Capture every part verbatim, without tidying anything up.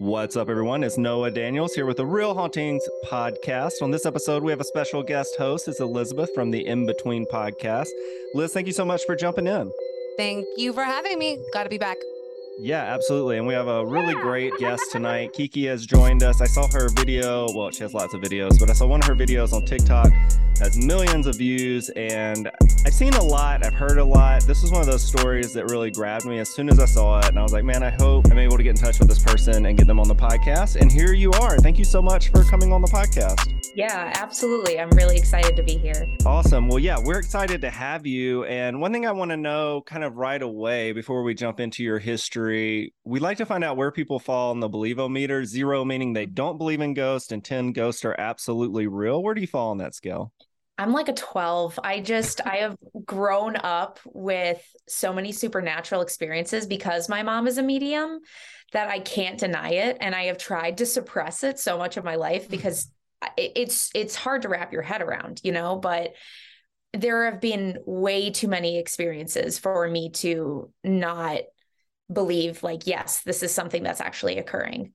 What's up, everyone? It's Noah Daniels here with the Real Hauntings Podcast. On this episode, we have a special guest host. It's Elizabeth from the In Between Podcast. Liz, thank you so much for jumping in. Thank you for having me. Got to be back. Yeah, absolutely. And we have a really great guest tonight. Kiki has joined us. I saw her video. Well, she has lots of videos, but I saw one of her videos on TikTok. Has millions of views, and I've seen a lot, I've heard a lot. This was one of those stories that really grabbed me as soon as I saw it, and I was like, man, I hope I'm able to get in touch with this person and get them on the podcast. And here you are. Thank you so much for coming on the podcast. Yeah, absolutely. I'm really excited to be here. Awesome. Well, yeah, we're excited to have you. And one thing I want to know kind of right away before we jump into your history, we'd like to find out where people fall on the Believo meter, zero meaning they don't believe in ghosts, and ten, ghosts are absolutely real. Where do you fall on that scale? I'm like a twelve. I just, I have grown up with so many supernatural experiences because my mom is a medium that I can't deny it. And I have tried to suppress it so much of my life because it's, it's hard to wrap your head around, you know, but there have been way too many experiences for me to not believe like, yes, this is something that's actually occurring.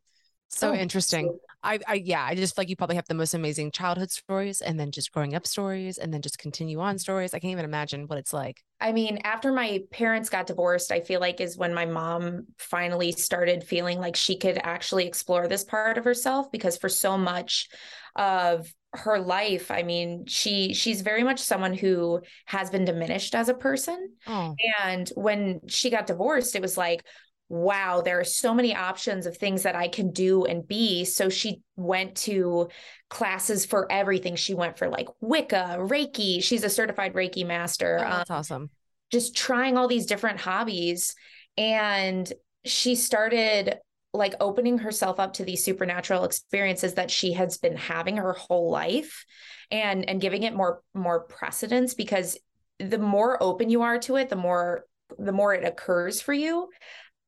So oh, interesting. I, I, yeah, I just feel like you probably have the most amazing childhood stories and then just growing up stories and then just continue on stories. I can't even imagine what it's like. I mean, after my parents got divorced, I feel like is when my mom finally started feeling like she could actually explore this part of herself, because for so much of her life, I mean, she, she's very much someone who has been diminished as a person. Oh. And when she got divorced, it was like, wow, there are so many options of things that I can do and be. So she went to classes for everything. She went for like Wicca, Reiki. She's a certified Reiki master. Oh, that's um, awesome. Just trying all these different hobbies. And she started like opening herself up to these supernatural experiences that she has been having her whole life, and, and giving it more, more precedence, because the more open you are to it, the more, the more it occurs for you.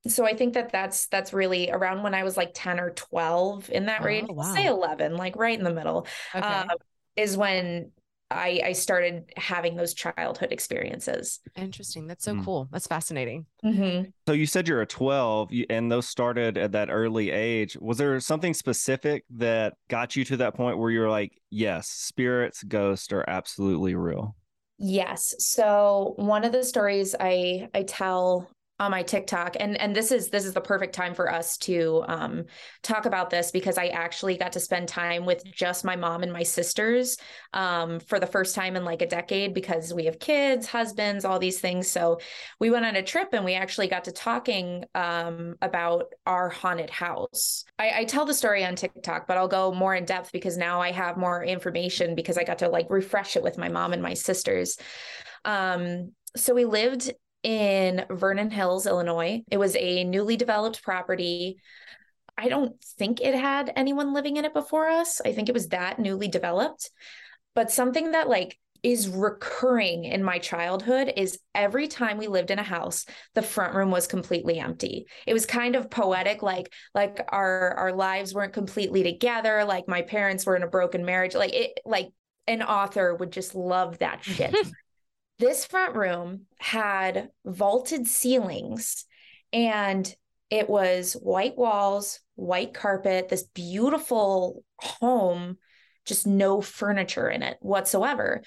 So I think that that's, that's really around when I was like ten or twelve in that oh, range, wow. say eleven, like right in the middle, okay. um, is when I, I started having those childhood experiences. Interesting. That's so mm. cool. That's fascinating. Mm-hmm. So you said you're a twelve and those started at that early age. Was there something specific that got you to that point where you're like, yes, spirits, ghosts are absolutely real? Yes. So one of the stories I, I tell on my TikTok. And, and this is, this is the perfect time for us to um, talk about this, because I actually got to spend time with just my mom and my sisters um, for the first time in like a decade, because we have kids, husbands, all these things. So we went on a trip and we actually got to talking um, about our haunted house. I, I tell the story on TikTok, but I'll go more in depth because now I have more information, because I got to like refresh it with my mom and my sisters. Um, so we lived in Vernon Hills, Illinois. It was a newly developed property. I don't think it had anyone living in it before us. I think it was that newly developed. But something that like is recurring in my childhood is every time we lived in a house, the front room was completely empty. It was kind of poetic, like like our our lives weren't completely together, like my parents were in a broken marriage. Like it, like an author would just love that shit. This front room had vaulted ceilings, and it was white walls, white carpet, this beautiful home, just no furniture in it whatsoever.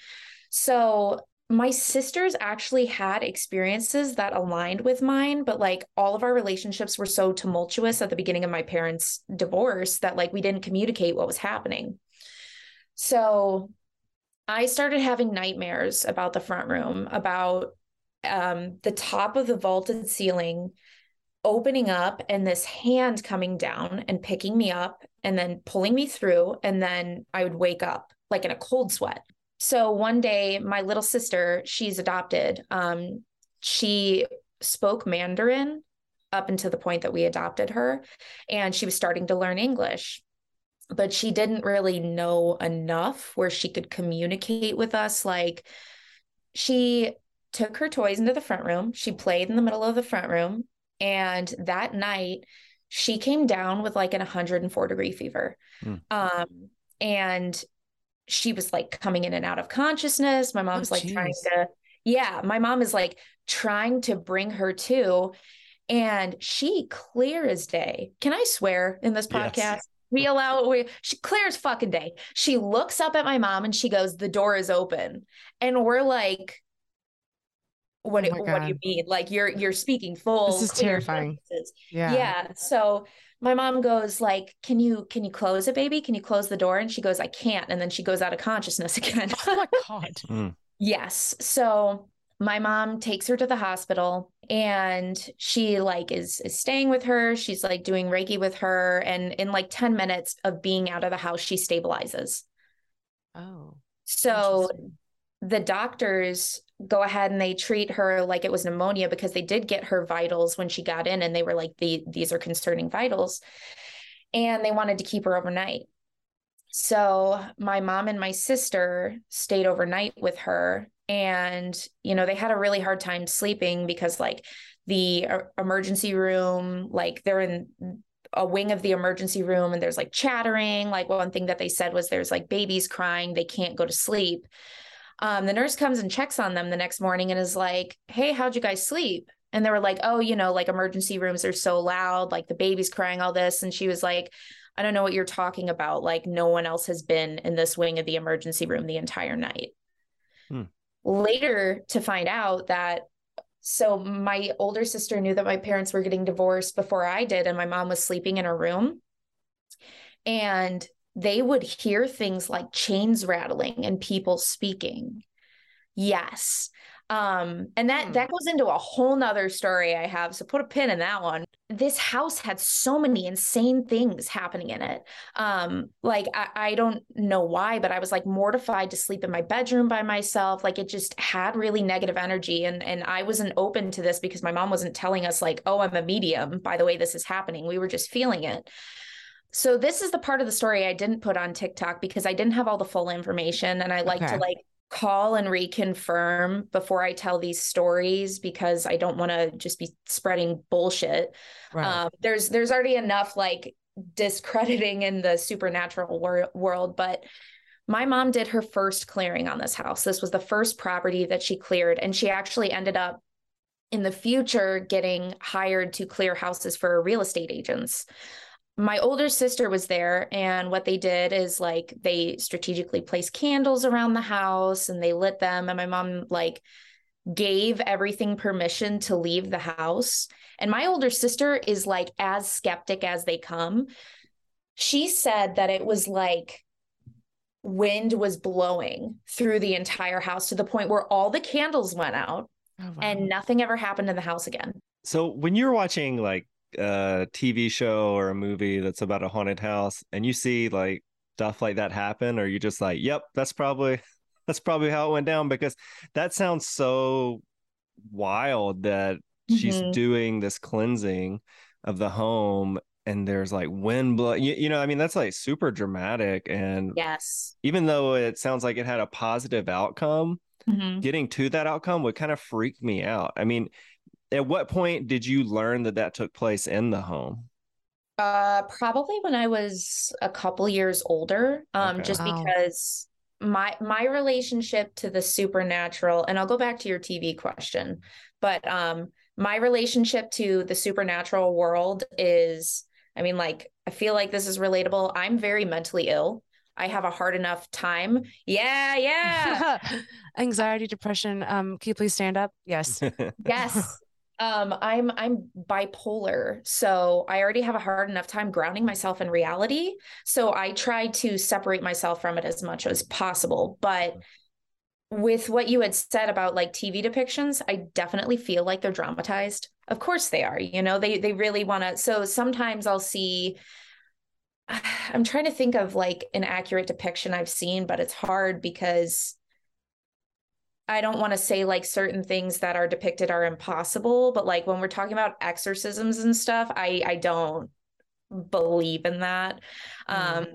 So my sisters actually had experiences that aligned with mine, but like all of our relationships were so tumultuous at the beginning of my parents' divorce that like we didn't communicate what was happening. So I started having nightmares about the front room, about um, the top of the vaulted ceiling opening up and this hand coming down and picking me up and then pulling me through. And then I would wake up like in a cold sweat. So one day, my little sister, she's adopted. Um, she spoke Mandarin up until the point that we adopted her, and she was starting to learn English, but she didn't really know enough where she could communicate with us. Like, she took her toys into the front room. She played in the middle of the front room. And that night she came down with like an one hundred four degree fever. Mm. Um, and she was like coming in and out of consciousness. My mom's oh, like geez. trying to, yeah, my mom is like trying to bring her to, and she clear as day. Can I swear in this podcast? Yes. We allow, we, she clear as fucking day. She looks up at my mom and she goes, the door is open. And we're like, what, oh what do you mean? Like you're, you're speaking full. This is terrifying. Sentences. Yeah. Yeah. So my mom goes like, can you, can you close it, baby? Can you close the door? And she goes, I can't. And then she goes out of consciousness again. Oh my God. Mm. Yes. So my mom takes her to the hospital, and she like is, is staying with her. She's like doing Reiki with her. And in like ten minutes of being out of the house, she stabilizes. Oh, so the doctors go ahead and they treat her like it was pneumonia, because they did get her vitals when she got in, and they were like, the, these are concerning vitals, and they wanted to keep her overnight. So my mom and my sister stayed overnight with her, and, you know, they had a really hard time sleeping because like the uh, emergency room, like they're in a wing of the emergency room and there's like chattering. Like one thing that they said was there's like babies crying. They can't go to sleep. Um, the nurse comes and checks on them the next morning and is like, hey, how'd you guys sleep? And they were like, oh, you know, like emergency rooms are so loud, like the baby's crying, all this. And she was like, I don't know what you're talking about. Like no one else has been in this wing of the emergency room the entire night. Hmm. Later to find out that, so my older sister knew that my parents were getting divorced before I did, and my mom was sleeping in her room. And they would hear things like chains rattling and people speaking. Yes. Um, and that, mm. that goes into a whole nother story I have. So put a pin in that one. This house had so many insane things happening in it. Um, like, I, I don't know why, but I was like mortified to sleep in my bedroom by myself. Like it just had really negative energy. And, and I wasn't open to this because my mom wasn't telling us like, oh, I'm a medium, by the way, this is happening. We were just feeling it. So this is the part of the story I didn't put on TikTok because I didn't have all the full information. And I like okay. to like call and reconfirm before I tell these stories, because I don't want to just be spreading bullshit. Right. Um, there's, there's already enough like discrediting in the supernatural wor- world, but my mom did her first clearing on this house. This was the first property that she cleared. And she actually ended up in the future getting hired to clear houses for real estate agents. My older sister was there, and what they did is like they strategically placed candles around the house and they lit them. And my mom like gave everything permission to leave the house. And my older sister is like as skeptic as they come. She said that it was like wind was blowing through the entire house to the point where all the candles went out. Oh, wow. And nothing ever happened in the house again. So when you're watching like a T V show or a movie that's about a haunted house and you see like stuff like that happen, or you just like, yep, that's probably that's probably how it went down, because that sounds so wild that mm-hmm. she's doing this cleansing of the home and there's like wind blow, you, you know, I mean, that's like super dramatic. And yes, even though it sounds like it had a positive outcome, mm-hmm. getting to that outcome would kind of freak me out. I mean, at what point did you learn that that took place in the home? Uh, probably when I was a couple years older, um, okay. just wow. because my, my relationship to the supernatural, and I'll go back to your T V question, but, um, my relationship to the supernatural world is, I mean, like, I feel like this is relatable. I'm very mentally ill. I have a hard enough time. Yeah, yeah. Anxiety, depression. Um, can you please stand up? Yes. Yes. Um, I'm, I'm bipolar. So I already have a hard enough time grounding myself in reality. So I try to separate myself from it as much as possible. But with what you had said about like T V depictions, I definitely feel like they're dramatized. Of course they are, you know, they, they really want to. So sometimes I'll see, I'm trying to think of like an accurate depiction I've seen, but it's hard because I don't want to say like certain things that are depicted are impossible, but like when we're talking about exorcisms and stuff, I, I don't believe in that. Um,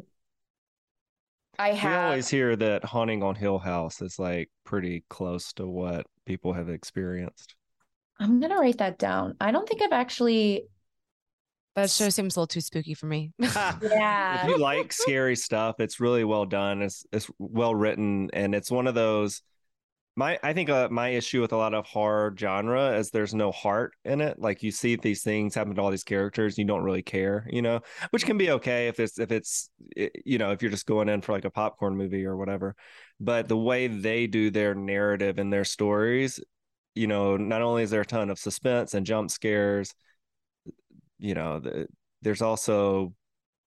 I have we always hear that Haunting on Hill House is like pretty close to what people have experienced. I'm going to write that down. I don't think I've actually. That show seems a little too spooky for me. Yeah. If you like scary stuff, it's really well done. It's, it's well written. And it's one of those. My, I think uh, my issue with a lot of horror genre is there's no heart in it. Like you see these things happen to all these characters, you don't really care, you know, which can be okay if it's, if it's, you know, if you're just going in for like a popcorn movie or whatever. But the way they do their narrative and their stories, you know, not only is there a ton of suspense and jump scares, you know, the, there's also,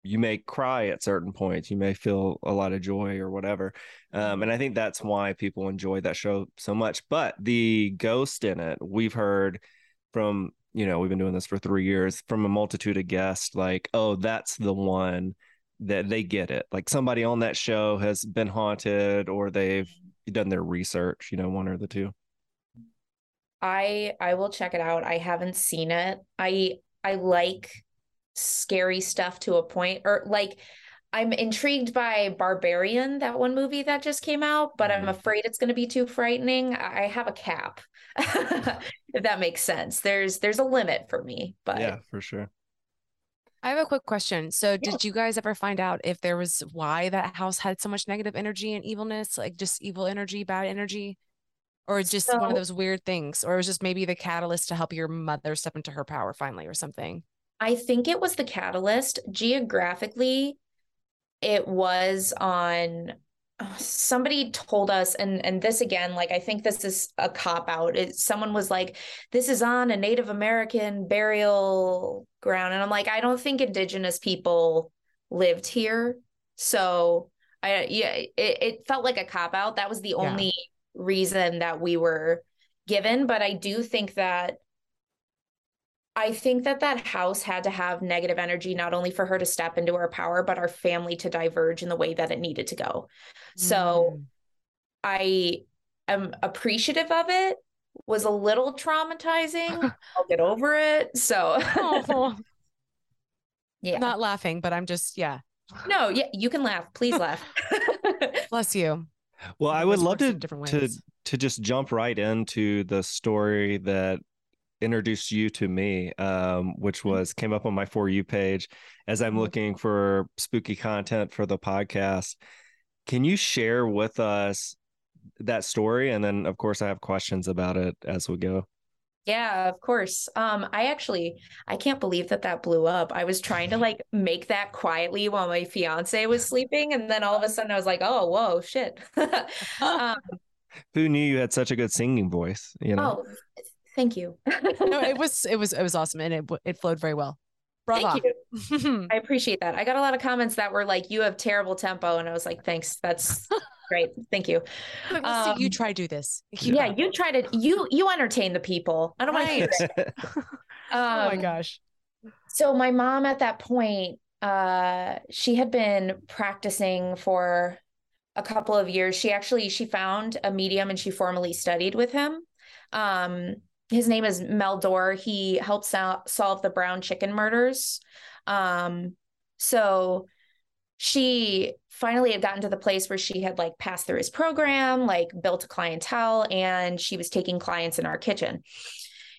you may cry at certain points, you may feel a lot of joy or whatever. Um, and I think that's why people enjoy that show so much. But the ghost in it, we've heard from, you know, we've been doing this for three years from a multitude of guests, like, oh, that's the one that they get it. Like somebody on that show has been haunted or they've done their research, you know, one or the two. I, I will check it out. I haven't seen it. I, I like scary stuff to a point, or like I'm intrigued by Barbarian, that one movie that just came out, but I'm afraid it's going to be too frightening. I have a cap. If that makes sense. There's there's a limit for me, but yeah, for sure. I have a quick question. So yeah. Did you guys ever find out if there was why that house had so much negative energy and evilness, like just evil energy, bad energy, or just so, one of those weird things, or it was just maybe the catalyst to help your mother step into her power finally or something? I think it was the catalyst. Geographically, it was on, somebody told us, and and this again, like, I think this is a cop out. It, someone was like, this is on a Native American burial ground. And I'm like, I don't think indigenous people lived here. So I, yeah, it, it felt like a cop out. That was the yeah. only reason that we were given. But I do think that I think that that house had to have negative energy, not only for her to step into her power, but our family to diverge in the way that it needed to go. Mm. So I am appreciative of it. Was a little traumatizing. I'll get over it. So oh. Yeah, not laughing, but I'm just, yeah. No, yeah, you can laugh. Please laugh. Bless you. Well, I would love to, to, to just jump right into the story that introduced you to me, um, which was came up on my For You page as I'm looking for spooky content for the podcast. Can you share with us that story? And then, of course, I have questions about it as we go. Yeah, of course. Um, I actually, I can't believe that that blew up. I was trying to like make that quietly while my fiance was sleeping. And then all of a sudden I was like, oh, whoa, shit. um, Who knew you had such a good singing voice? You know. Oh. Thank you. No, it was, it was, it was awesome. And it, it flowed very well. Bravo. Thank you. I appreciate that. I got a lot of comments that were like, you have terrible tempo. And I was like, thanks. That's great. Thank you. We'll um, see you try do this. Keep yeah. Up. You try to, you, you entertain the people. I don't right. want to hear it. um, Oh my gosh. So my mom at that point, uh, she had been practicing for a couple of years. She actually, she found a medium and she formally studied with him. Um, His name is Meldor. He helps out solve the Brown Chicken Murders. Um, so she finally had gotten to the place where she had like passed through his program, like built a clientele, and she was taking clients in our kitchen.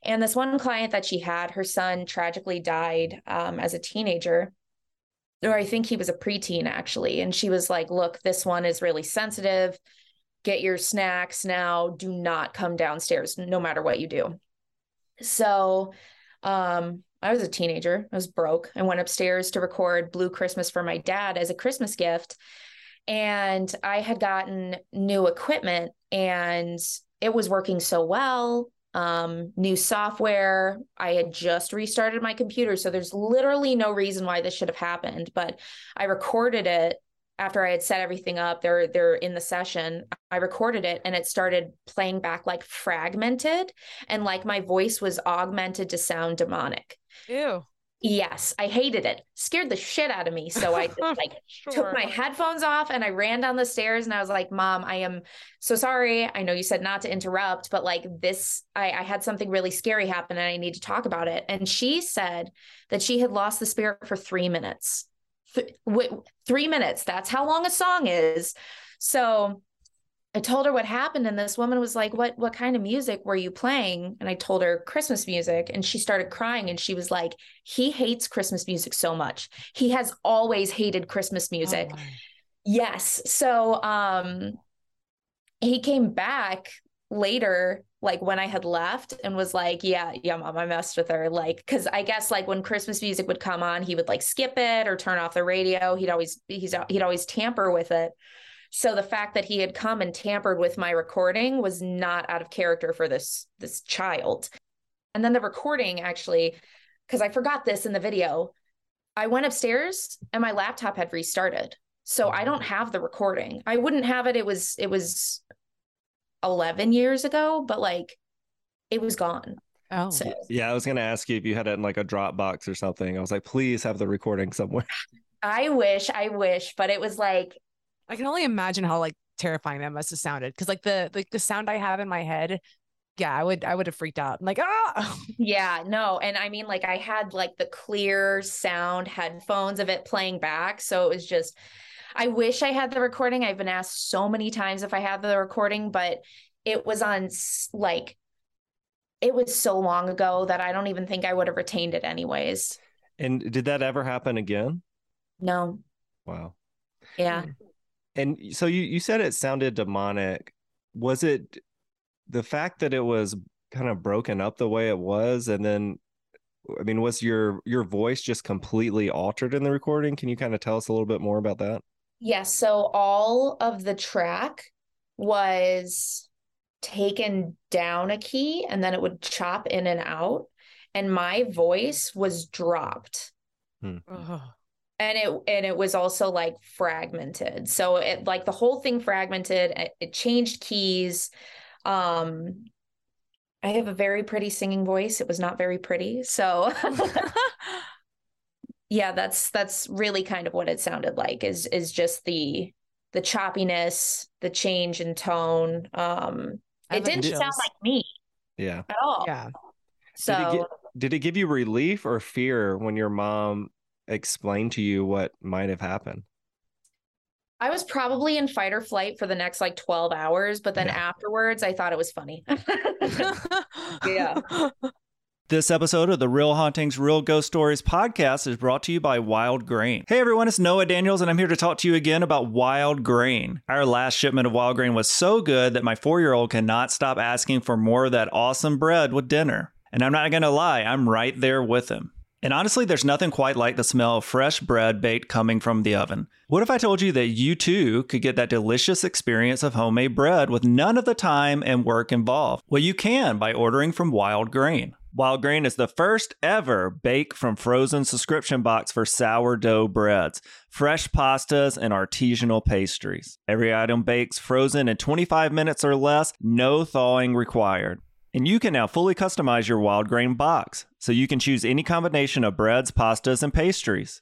And this one client that she had, her son tragically died um, as a teenager, or I think he was a preteen actually. And she was like, look, this one is really sensitive. Get your snacks now. Do not come downstairs, no matter what you do. So um, I was a teenager. I was broke. I went upstairs to record Blue Christmas for my dad as a Christmas gift. And I had gotten new equipment and it was working so well. Um, new software. I had just restarted my computer. So there's literally no reason why this should have happened, but I recorded it after I had set everything up. They're, they're in the session. I recorded it and it started playing back like fragmented and like my voice was augmented to sound demonic. Ew. Yes. I hated it. Scared the shit out of me. So I just, like sure. took my headphones off and I ran down the stairs and I was like, Mom, I am so sorry. I know you said not to interrupt, but like this, I, I had something really scary happen and I need to talk about it. And she said that she had lost the spirit for three minutes, Th- wait, three minutes. That's how long a song is. So I told her what happened. And this woman was like, what, what kind of music were you playing? And I told her Christmas music. And she started crying. And she was like, he hates Christmas music so much. He has always hated Christmas music. Oh, yes. So, um, he came back later, like when I had left and was like, yeah, yeah, Mom, I messed with her. Like, cause I guess like when Christmas music would come on, he would like skip it or turn off the radio. He'd always, he's, he'd always tamper with it. So the fact that he had come and tampered with my recording was not out of character for this, this child. And then the recording actually, because I forgot this in the video, I went upstairs and my laptop had restarted. So I don't have the recording. I wouldn't have it. It was, it was eleven years ago, but like it was gone. Oh, so. Yeah. I was going to ask you if you had it in like a Dropbox or something. I was like, please have the recording somewhere. I wish, I wish, but it was like, I can only imagine how like terrifying that must have sounded. Cause like the, like the sound I have in my head. Yeah. I would, I would have freaked out. I'm like, ah, yeah, no. And I mean, like I had like the clear sound headphones of it playing back. So it was just, I wish I had the recording. I've been asked so many times if I had the recording, but it was on like, it was so long ago that I don't even think I would have retained it anyways. And did that ever happen again? No. Wow. Yeah. And so you, you said it sounded demonic. Was it the fact that it was kind of broken up the way it was? And then, I mean, was your, your voice just completely altered in the recording? Can you kind of tell us a little bit more about that? Yes. Yeah, so all of the track was taken down a key and then it would chop in and out. And my voice was dropped. Hmm. Oh. And it, and it was also like fragmented. So it like the whole thing fragmented, it, it changed keys. Um, I have a very pretty singing voice. It was not very pretty. So yeah, that's, that's really kind of what it sounded like is, is just the, the choppiness, the change in tone. Um, it didn't sound like me. Yeah. At all. Yeah. So did it, get, did it give you relief or fear when your mom explain to you what might have happened? I was probably in fight or flight for the next like twelve hours, but then yeah. afterwards I thought it was funny. Yeah. This episode of the Real Hauntings, Real Ghost Stories podcast is brought to you by Wild Grain. Hey everyone, it's Noah Daniels and I'm here to talk to you again about Wild Grain. Our last shipment of Wild Grain was so good that my four-year-old cannot stop asking for more of that awesome bread with dinner. And I'm not gonna lie, I'm right there with him. And honestly, there's nothing quite like the smell of fresh bread baked coming from the oven. What if I told you that you too could get that delicious experience of homemade bread with none of the time and work involved? Well, you can by ordering from Wild Grain. Wild Grain is the first ever bake from frozen subscription box for sourdough breads, fresh pastas, and artisanal pastries. Every item bakes frozen in twenty-five minutes or less, no thawing required. And you can now fully customize your Wild Grain box, so you can choose any combination of breads, pastas, and pastries.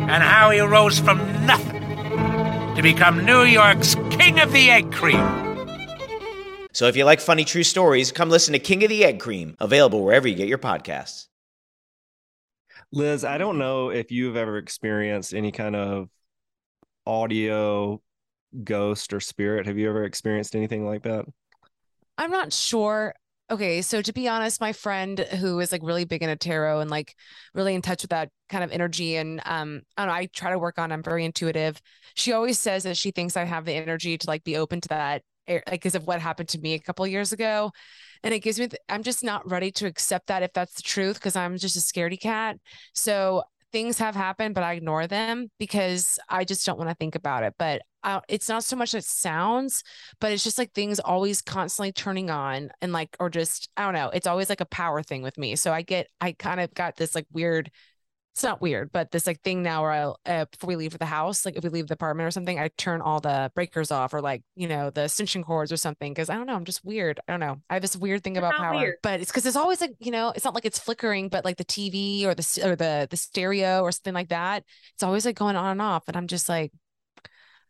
and how he rose from nothing to become New York's King of the Egg Cream. So if you like funny true stories, come listen to King of the Egg Cream, available wherever you get your podcasts. Liz, I don't know if you've ever experienced any kind of audio ghost or spirit. Have you ever experienced anything like that? I'm not sure. Okay, so to be honest, my friend who is like really big into tarot and like really in touch with that kind of energy, and um, I don't know, I try to work on, I'm very intuitive. She always says that she thinks I have the energy to like be open to that, like because of what happened to me a couple of years ago. And it gives me, th- I'm just not ready to accept that if that's the truth, because I'm just a scaredy cat. So things have happened, but I ignore them because I just don't want to think about it. But I, it's not so much that it sounds, but it's just like things always constantly turning on and like, or just, I don't know. It's always like a power thing with me. So I get, I kind of got this like weird, it's not weird, but this like thing now where I'll, uh, before we leave the house, like if we leave the apartment or something, I turn all the breakers off or like, you know, the extension cords or something. Cause I don't know. I'm just weird. I don't know. I have this weird thing about power, weird. But it's cause it's always like, you know, it's not like it's flickering, but like the T V or the, or the, the stereo or something like that. It's always like going on and off. And I'm just like,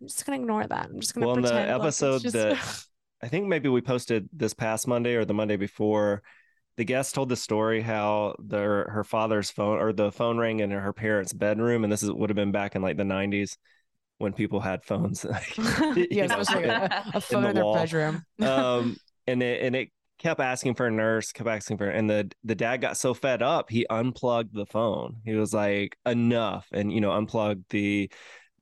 I'm just going to ignore that. I'm just going to well, pretend. Well, in the episode just... that I think maybe we posted this past Monday or the Monday before, the guest told the story how their her father's phone or the phone rang in her parents' bedroom. And this is, would have been back in like the nineties when people had phones. Yes, know, was like in, a, a phone in, the in their wall. bedroom. um, and, it, and it kept asking for a nurse, kept asking for, and the, the dad got so fed up, he unplugged the phone. He was like, enough. And, you know, unplugged the...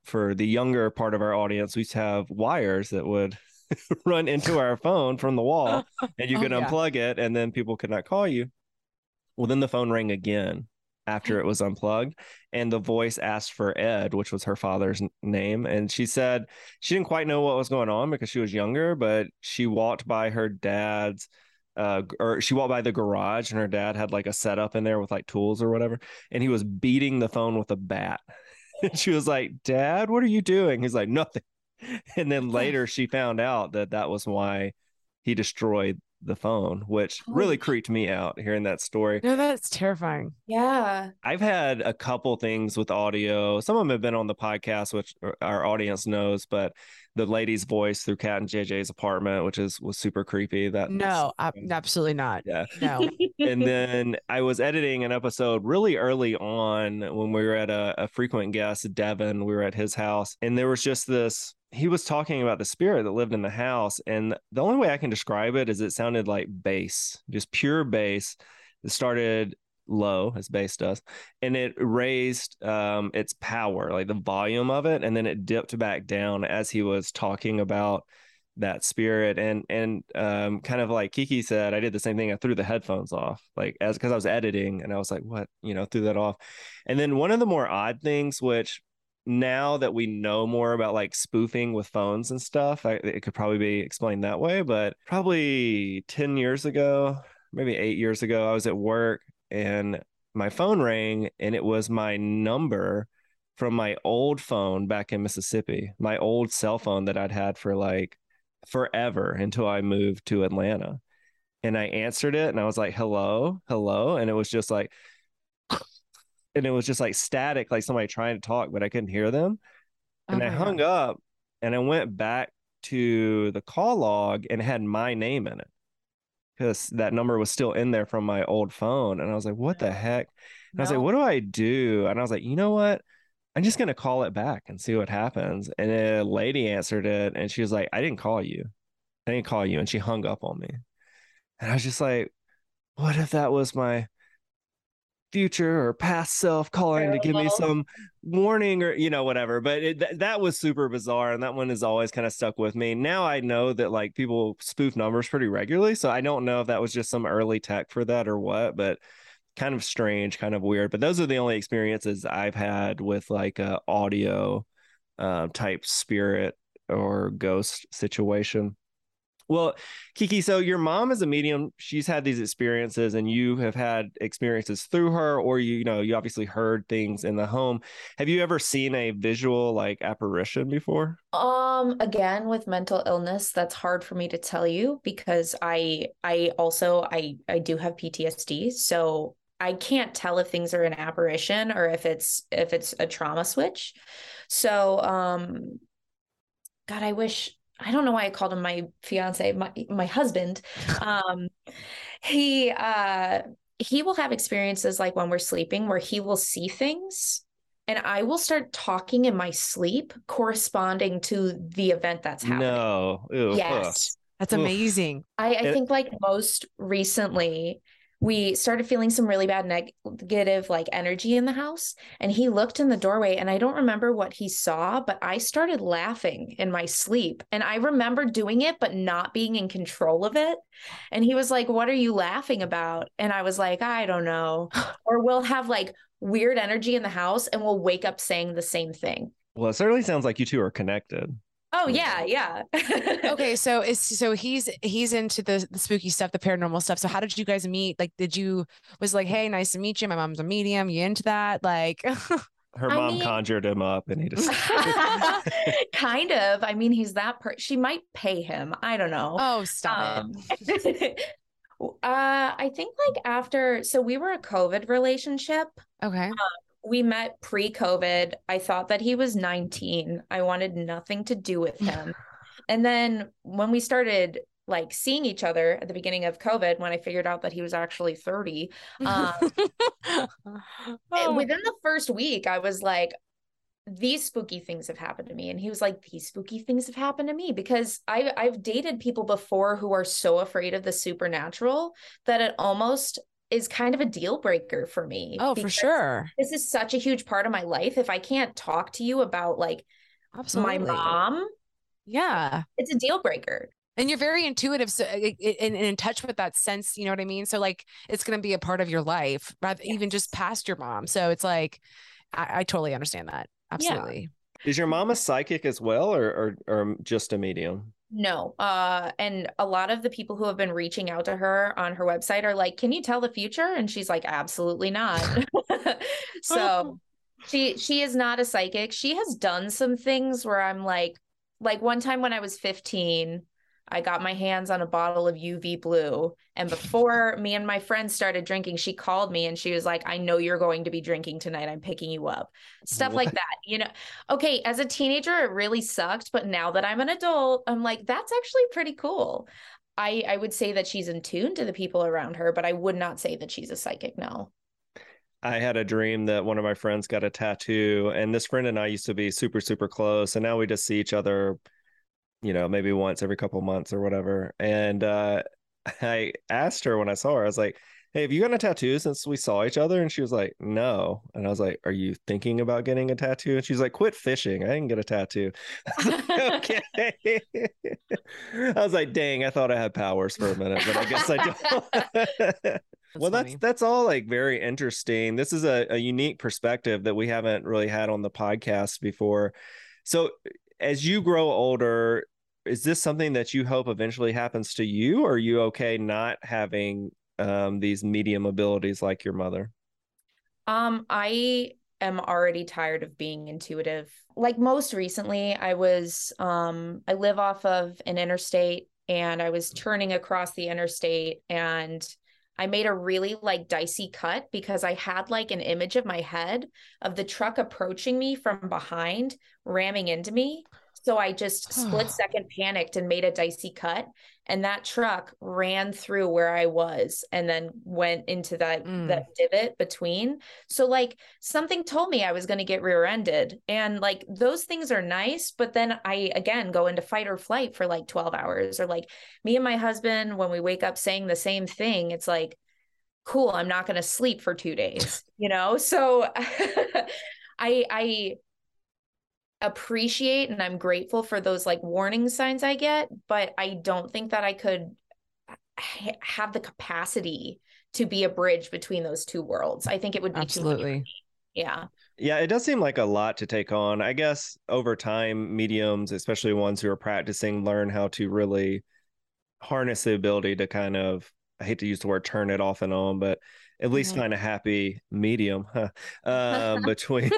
For the younger part of our audience, we used to have wires that would run into our phone from the wall, and you could oh, yeah. unplug it, and then people could not call you. Well, then the phone rang again after it was unplugged, and the voice asked for Ed, which was her father's n- name. And she said she didn't quite know what was going on because she was younger, but she walked by her dad's Uh, or she walked by the garage, and her dad had like a setup in there with like tools or whatever, and he was beating the phone with a bat. And she was like, Dad, what are you doing? He's like, nothing. And then later she found out that that was why he destroyed the phone, which really creeped me out hearing that story. No, that's terrifying. Yeah. I've had a couple things with audio. Some of them have been on the podcast, which our audience knows, but the lady's voice through Cat and J J's apartment, which is was super creepy. That No, was, I, absolutely not. Yeah. No. And then I was editing an episode really early on when we were at a, a frequent guest, Devin. We were at his house, and there was just this, he was talking about the spirit that lived in the house. And the only way I can describe it is it sounded like bass, just pure bass. It started low, as bass does, and it raised um, its power, like the volume of it. And then it dipped back down as he was talking about that spirit. And, and um, kind of like Kiki said, I did the same thing. I threw the headphones off, like as, cause I was editing, and I was like, what, you know, threw that off. And then one of the more odd things, which, now that we know more about like spoofing with phones and stuff, I, it could probably be explained that way, but probably ten years ago, maybe eight years ago, I was at work and my phone rang, and it was my number from my old phone back in Mississippi, my old cell phone that I'd had for like forever until I moved to Atlanta. And I answered it, and I was like, hello, hello. And it was just like, and it was just like static, like somebody trying to talk, but I couldn't hear them. And oh I hung God. up, and I went back to the call log and had my name in it because that number was still in there from my old phone. And I was like, what the heck? And no. I was like, what do I do? And I was like, you know what? I'm just going to call it back and see what happens. And a lady answered it, and she was like, I didn't call you. I didn't call you. And she hung up on me. And I was just like, what if that was my future or past self calling Terrible. to give me some warning, or you know, whatever. But it, th- that was super bizarre, and that one has always kind of stuck with me. Now I know that like people spoof numbers pretty regularly, so I don't know if that was just some early tech for that or what, but kind of strange, kind of weird. But those are the only experiences I've had with like a audio uh, type spirit or ghost situation. Well, Kiki, so your mom is a medium. She's had these experiences and you have had experiences through her, or, you, you know, you obviously heard things in the home. Have you ever seen a visual like apparition before? Um, again, with mental illness, that's hard for me to tell you because I, I also, I, I do have P T S D. So I can't tell if things are an apparition or if it's, if it's a trauma switch. So, um, God, I wish, I don't know why I called him my fiance, my, my husband. Um, he, uh, he will have experiences like when we're sleeping where he will see things and I will start talking in my sleep corresponding to the event that's happening. No. Ew. Yes. That's amazing. I, I think like most recently we started feeling some really bad neg- negative like energy in the house. And he looked in the doorway and I don't remember what he saw, but I started laughing in my sleep and I remember doing it, but not being in control of it. And he was like, what are you laughing about? And I was like, I don't know. Or we'll have like weird energy in the house and we'll wake up saying the same thing. Well, it certainly sounds like you two are connected. Oh yeah, yeah. Okay, so it's so he's he's into the, the spooky stuff, the paranormal stuff. So how did you guys meet? Like, did you was like, hey, nice to meet you. My mom's a medium. You into that? Like, her mom I mean, conjured him up, and he just kind of. I mean, he's that. Per- she might pay him. I don't know. Oh, stop um, it. uh, I think like after, so we were a COVID relationship. Okay. Um, We met pre-COVID. I thought that he was nineteen. I wanted nothing to do with him. And then when we started like seeing each other at the beginning of COVID, when I figured out that he was actually thirty, um, oh. within the first week, I was like, these spooky things have happened to me. And he was like, these spooky things have happened to me, because I, I've dated people before who are so afraid of the supernatural that it almost is kind of a deal breaker for me. Oh, for sure. This is such a huge part of my life. If I can't talk to you about like Absolutely. my mom, yeah, it's a deal breaker. And you're very intuitive, so and in, in touch with that sense, you know what I mean? So like, it's going to be a part of your life, rather yes. even just past your mom. So it's like, I, I totally understand that. Absolutely. Yeah. Is your mom a psychic as well, or, or, or just a medium? No. Uh, and a lot of the people who have been reaching out to her on her website are like, can you tell the future? And she's like, absolutely not. So she, she is not a psychic. She has done some things where I'm like, like one time when I was fifteen, I got my hands on a bottle of U V blue. And before me and my friends started drinking, she called me and she was like, I know you're going to be drinking tonight. I'm picking you up. Stuff what? like that. You know, okay. As a teenager, it really sucked. But now that I'm an adult, I'm like, that's actually pretty cool. I, I would say that she's in tune to the people around her, but I would not say that she's a psychic. No. I had a dream that one of my friends got a tattoo, and this friend and I used to be super, super close. And now we just see each other, you know, maybe once every couple of months or whatever. And uh, I asked her when I saw her, I was like, hey, have you gotten a tattoo since we saw each other? And she was like, no. And I was like, are you thinking about getting a tattoo? And she's like, quit fishing. I didn't get a tattoo. I was like, okay. I was like, dang, I thought I had powers for a minute, but I guess I don't. That's well, funny. that's that's all like very interesting. This is a, a unique perspective that we haven't really had on the podcast before. So as you grow older, is this something that you hope eventually happens to you, or are you okay not having um, these medium abilities like your mother? Um, I am already tired of being intuitive. Like most recently, I was, um, I live off of an interstate, and I was turning across the interstate, and I made a really like dicey cut because I had like an image of my head of the truck approaching me from behind, ramming into me. So I just split second panicked and made a dicey cut. And that truck ran through where I was and then went into that, mm. that divot between. So like something told me I was going to get rear-ended, and like those things are nice. But then I, again, go into fight or flight for like twelve hours, or like me and my husband, when we wake up saying the same thing, it's like, cool, I'm not going to sleep for two days, you know? So I, I, appreciate and I'm grateful for those like warning signs I get, but I don't think that I could ha- have the capacity to be a bridge between those two worlds. I think it would be absolutely. Yeah. Yeah, it does seem like a lot to take on. I guess over time, mediums, especially ones who are practicing, learn how to really harness the ability to kind of, I hate to use the word turn it off and on, but at least yeah. find a happy medium huh, uh, between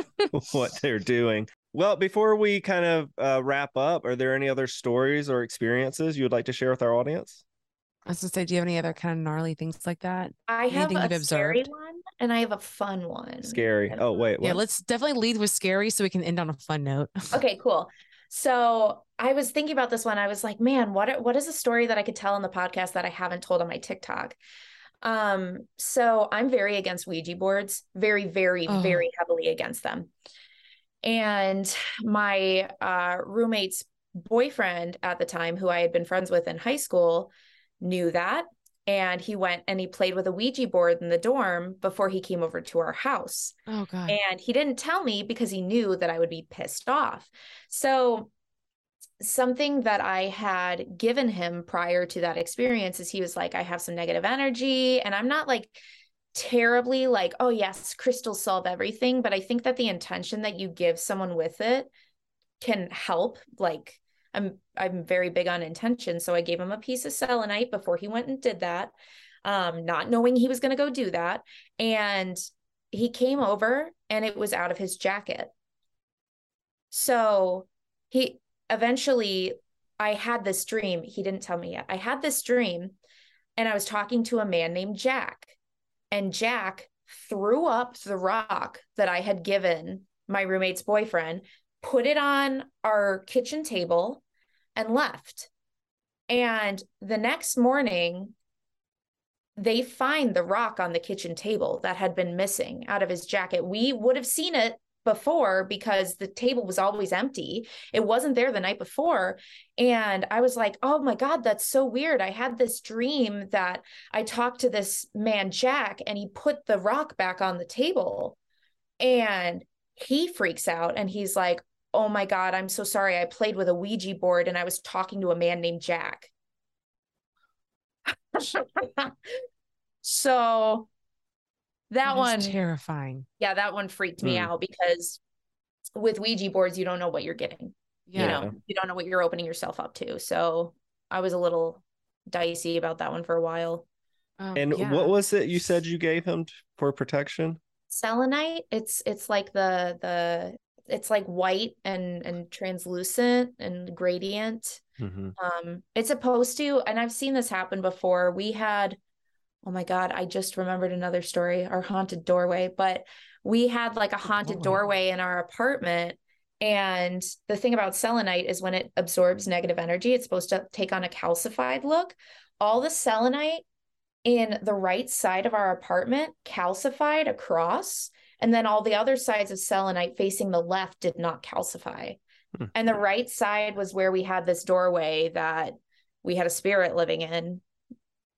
what they're doing. Well, before we kind of uh, wrap up, are there any other stories or experiences you would like to share with our audience? I was going to say, do you have any other kind of gnarly things like that? I have a scary one and I have a fun one. Scary. Oh, wait. What? Yeah, let's definitely lead with scary so we can end on a fun note. Okay, cool. So I was thinking about this one. I was like, man, what what is a story that I could tell on the podcast that I haven't told on my TikTok? Um, so I'm very against Ouija boards, very, very, oh. very heavily against them. And my uh, roommate's boyfriend at the time, who I had been friends with in high school, knew that. And he went and he played with a Ouija board in the dorm before he came over to our house. Oh God. And he didn't tell me because he knew that I would be pissed off. So something that I had given him prior to that experience is he was like, I have some negative energy. And I'm not like terribly like, oh yes, crystals solve everything. But I think that the intention that you give someone with it can help. Like, I'm I'm very big on intention. So I gave him a piece of selenite before he went and did that, um, not knowing he was going to go do that. And he came over and it was out of his jacket. So he eventually, I had this dream. He didn't tell me yet. I had this dream and I was talking to a man named Jack, and Jack threw up the rock that I had given my roommate's boyfriend, put it on our kitchen table and left. And the next morning they find the rock on the kitchen table that had been missing out of his jacket. We would have seen it before because the table was always empty. It wasn't there the night before. And I was like, oh my God, that's so weird. I had this dream that I talked to this man, Jack, and he put the rock back on the table, and he freaks out and he's like, oh my God, I'm so sorry. I played with a Ouija board and I was talking to a man named Jack. So that one terrifying. Yeah. That one freaked me mm. out because with Ouija boards, you don't know what you're getting. Yeah. You know, you don't know what you're opening yourself up to. So I was a little dicey about that one for a while. Um, and yeah. What was it you said you gave him for protection? Selenite. It's, it's like the, the, it's like white and and translucent and gradient. Mm-hmm. Um, it's supposed to, and I've seen this happen before. We had, oh my God, I just remembered another story, our haunted doorway, but we had like a haunted oh. doorway in our apartment. And the thing about selenite is when it absorbs negative energy, it's supposed to take on a calcified look. All the selenite in the right side of our apartment calcified across. And then all the other sides of selenite facing the left did not calcify. Hmm. And the right side was where we had this doorway that we had a spirit living in.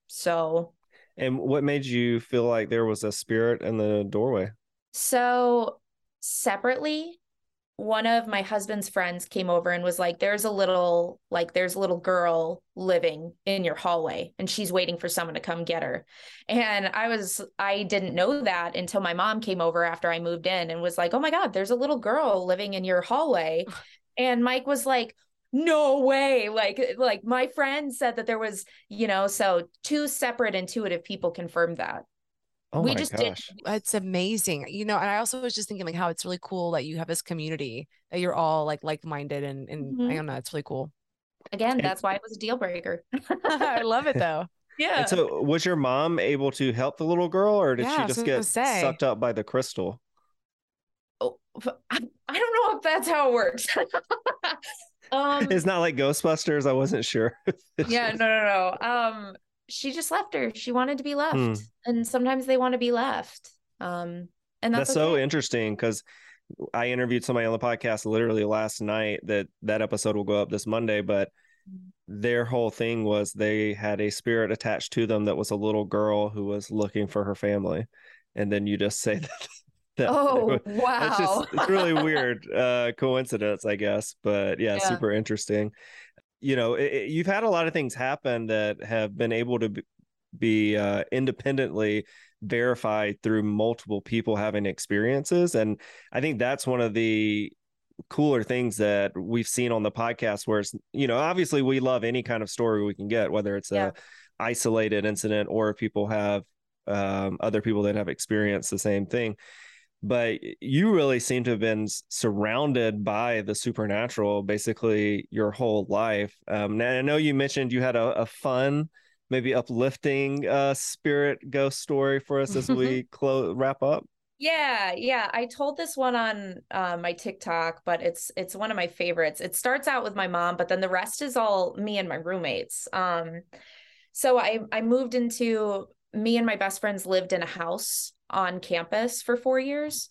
So. And what made you feel like there was a spirit in the doorway? So separately, one of my husband's friends came over and was like, there's a little, like, there's a little girl living in your hallway and she's waiting for someone to come get her. And I was, I didn't know that until my mom came over after I moved in and was like, oh my God, there's a little girl living in your hallway. And Mike was like, no way. Like, like my friend said that there was, you know, so two separate intuitive people confirmed that. Oh we just gosh. did. It's amazing. You know, and I also was just thinking like how it's really cool that you have this community that you're all like like-minded and, and mm-hmm. I don't know, it's really cool. Again, that's why it was a deal breaker. I love it though. Yeah. And so was your mom able to help the little girl or did yeah, she just get sucked up by the crystal? Oh, I, I don't know if that's how it works. um, it's not like Ghostbusters. I wasn't sure. yeah, no, no, no. Um, She just left her. She wanted to be left. Hmm. And sometimes they want to be left. Um, and that's, that's okay. So interesting because I interviewed somebody on the podcast literally last night that that episode will go up this Monday, but their whole thing was they had a spirit attached to them that was a little girl who was looking for her family. And then you just say that. that oh, was, wow. It's, just, it's really weird uh, coincidence, I guess. But yeah, yeah. super interesting. You know, it, it, you've had a lot of things happen that have been able to be, be uh, independently verified through multiple people having experiences. And I think that's one of the cooler things that we've seen on the podcast, where it's, you know, obviously we love any kind of story we can get, whether it's yeah. a isolated incident or if people have um, other people that have experienced the same thing. But you really seem to have been surrounded by the supernatural basically your whole life. Um, now, I know you mentioned you had a, a fun, maybe uplifting uh, spirit ghost story for us as we close wrap up. Yeah, yeah. I told this one on uh, my TikTok, but it's it's one of my favorites. It starts out with my mom, but then the rest is all me and my roommates. Um, so I I moved into, me and my best friends lived in a house on campus for four years.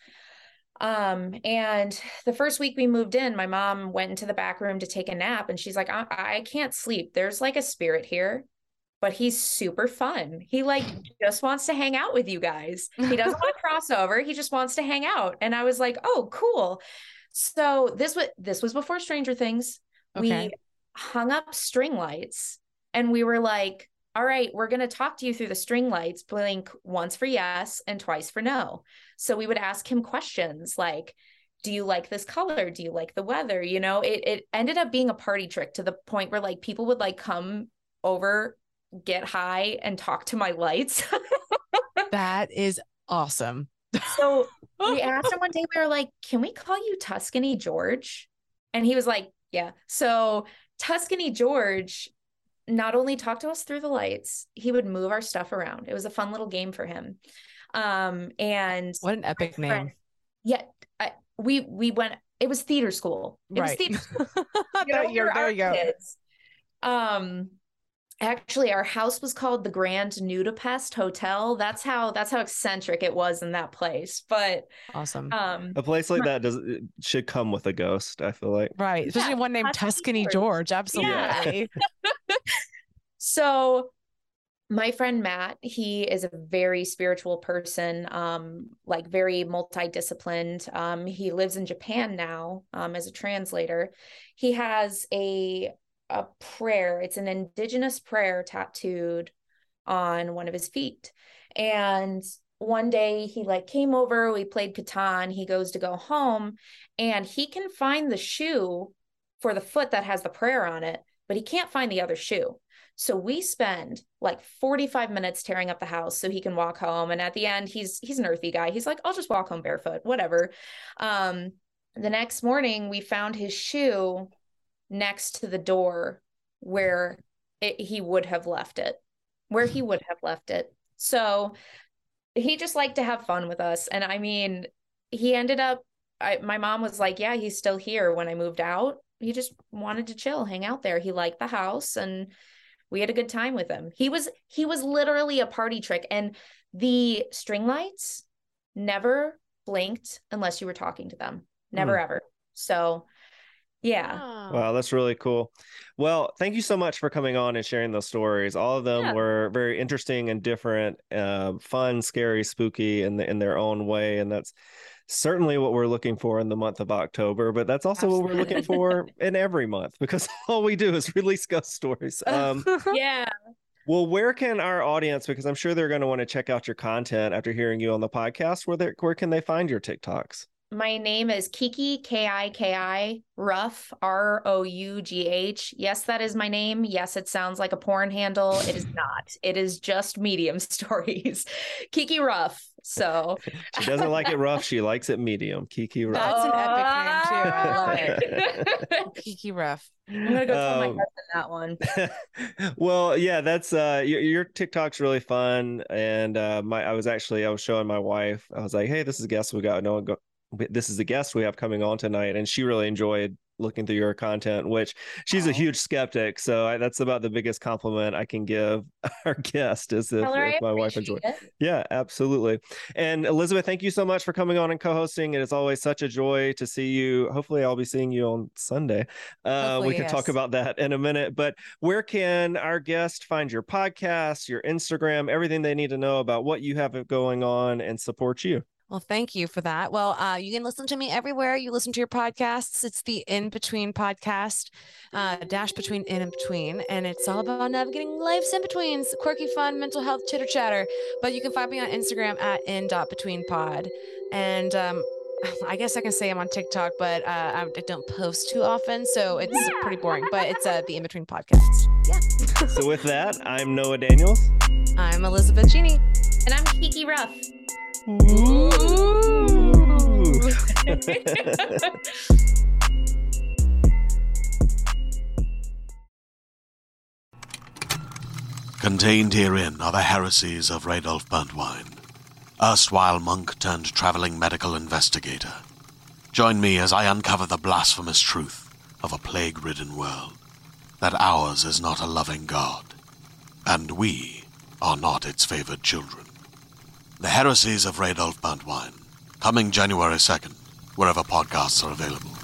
Um, and the first week we moved in, my mom went into the back room to take a nap, and she's like, I, I can't sleep. There's like a spirit here, but he's super fun. He like just wants to hang out with you guys. He doesn't want to cross over. He just wants to hang out. And I was like, oh, cool. So this was, this was before Stranger Things. Okay. We hung up string lights and we were like, all right, we're going to talk to you through the string lights, blink once for yes and twice for no. So we would ask him questions like, do you like this color? Do you like the weather? You know, it it ended up being a party trick to the point where like people would like come over, get high and talk to my lights. That is awesome. So we asked him one day, we were like, can we call you Tuscany George? And he was like, yeah. So Tuscany George not only talked to us through the lights, he would move our stuff around. It was a fun little game for him. Um, and what an epic name. Yeah. I, we, we went, it was theater school. It right. was theater school. You know, there, there you go. Kids. Um, actually our house was called the Grand Nudapest Hotel. That's how, that's how eccentric it was in that place. But awesome. Um, a place like that does it should come with a ghost, I feel like. Right. Especially yeah, one named Tuscany George. George. Absolutely. Yeah. So my friend Matt, he is a very spiritual person, um, like very multidisciplined. Um, he lives in Japan now um, as a translator. He has a a prayer. It's an indigenous prayer tattooed on one of his feet. And one day he like came over, we played Catan. He goes to go home and he can find the shoe for the foot that has the prayer on it, but he can't find the other shoe. So we spend like forty-five minutes tearing up the house so he can walk home. And at the end, he's, he's an earthy guy. He's like, I'll just walk home barefoot, whatever. Um, the next morning we found his shoe next to the door where it, he would have left it, where he would have left it. So he just liked to have fun with us. And I mean, he ended up, I, my mom was like, yeah, he's still here. When I moved out, he just wanted to chill, hang out there. He liked the house and we had a good time with him. He was, he was literally a party trick, and the string lights never blinked unless you were talking to them. Never, mm. ever. So yeah. Wow. That's really cool. Well, thank you so much for coming on and sharing those stories. All of them yeah. were very interesting and different, uh, fun, scary, spooky in the, in their own way. And that's certainly what we're looking for in the month of October, but that's also Absolutely. What we're looking for in every month, because all we do is release ghost stories. Um, yeah. Well, where can our audience, because I'm sure they're going to want to check out your content after hearing you on the podcast, where they, where can they find your TikToks? My name is Kiki, K I K I, Rough, R O U G H. Yes, that is my name. Yes, it sounds like a porn handle. It is not. It is just medium stories. Kiki Rough. So she doesn't like it rough. She likes it medium. Kiki Rough. That's an epic name too. I love it. Kiki Rough. I'm gonna go tell um, my husband that one. Well, yeah, that's uh, your, your TikTok's really fun, and uh, my I was actually I was showing my wife. I was like, hey, this is a guest we got. No one go. This is the guest we have coming on tonight, and she really enjoyed looking through your content, which she's wow. a huge skeptic. So I, that's about the biggest compliment I can give our guest is if, if my wife enjoyed it. Yeah, absolutely. And Elizabeth, thank you so much for coming on and co-hosting. It is always such a joy to see you. Hopefully I'll be seeing you on Sunday. Uh, we can yes. talk about that in a minute, but where can our guest find your podcast, your Instagram, everything they need to know about what you have going on and support you? Well, thank you for that. Well, uh, you can listen to me everywhere you listen to your podcasts. It's the In Between Podcast, uh, dash between in and between. And it's all about navigating life's in-betweens, quirky fun, mental health, chitter chatter. But you can find me on Instagram at in dot between pod. And um, I guess I can say I'm on TikTok, but uh, I don't post too often. So it's yeah. pretty boring, but it's uh, the In Between Podcast. Yeah. So with that, I'm Noah Daniels. I'm Elizabeth Genie. And I'm Kiki Rough. Ooh. Contained herein are the heresies of Radolf Buntwine, erstwhile monk-turned-traveling medical investigator. Join me as I uncover the blasphemous truth of a plague-ridden world, that ours is not a loving God, and we are not its favored children. The Heresies of Radolf Buntwine, coming January second, wherever podcasts are available.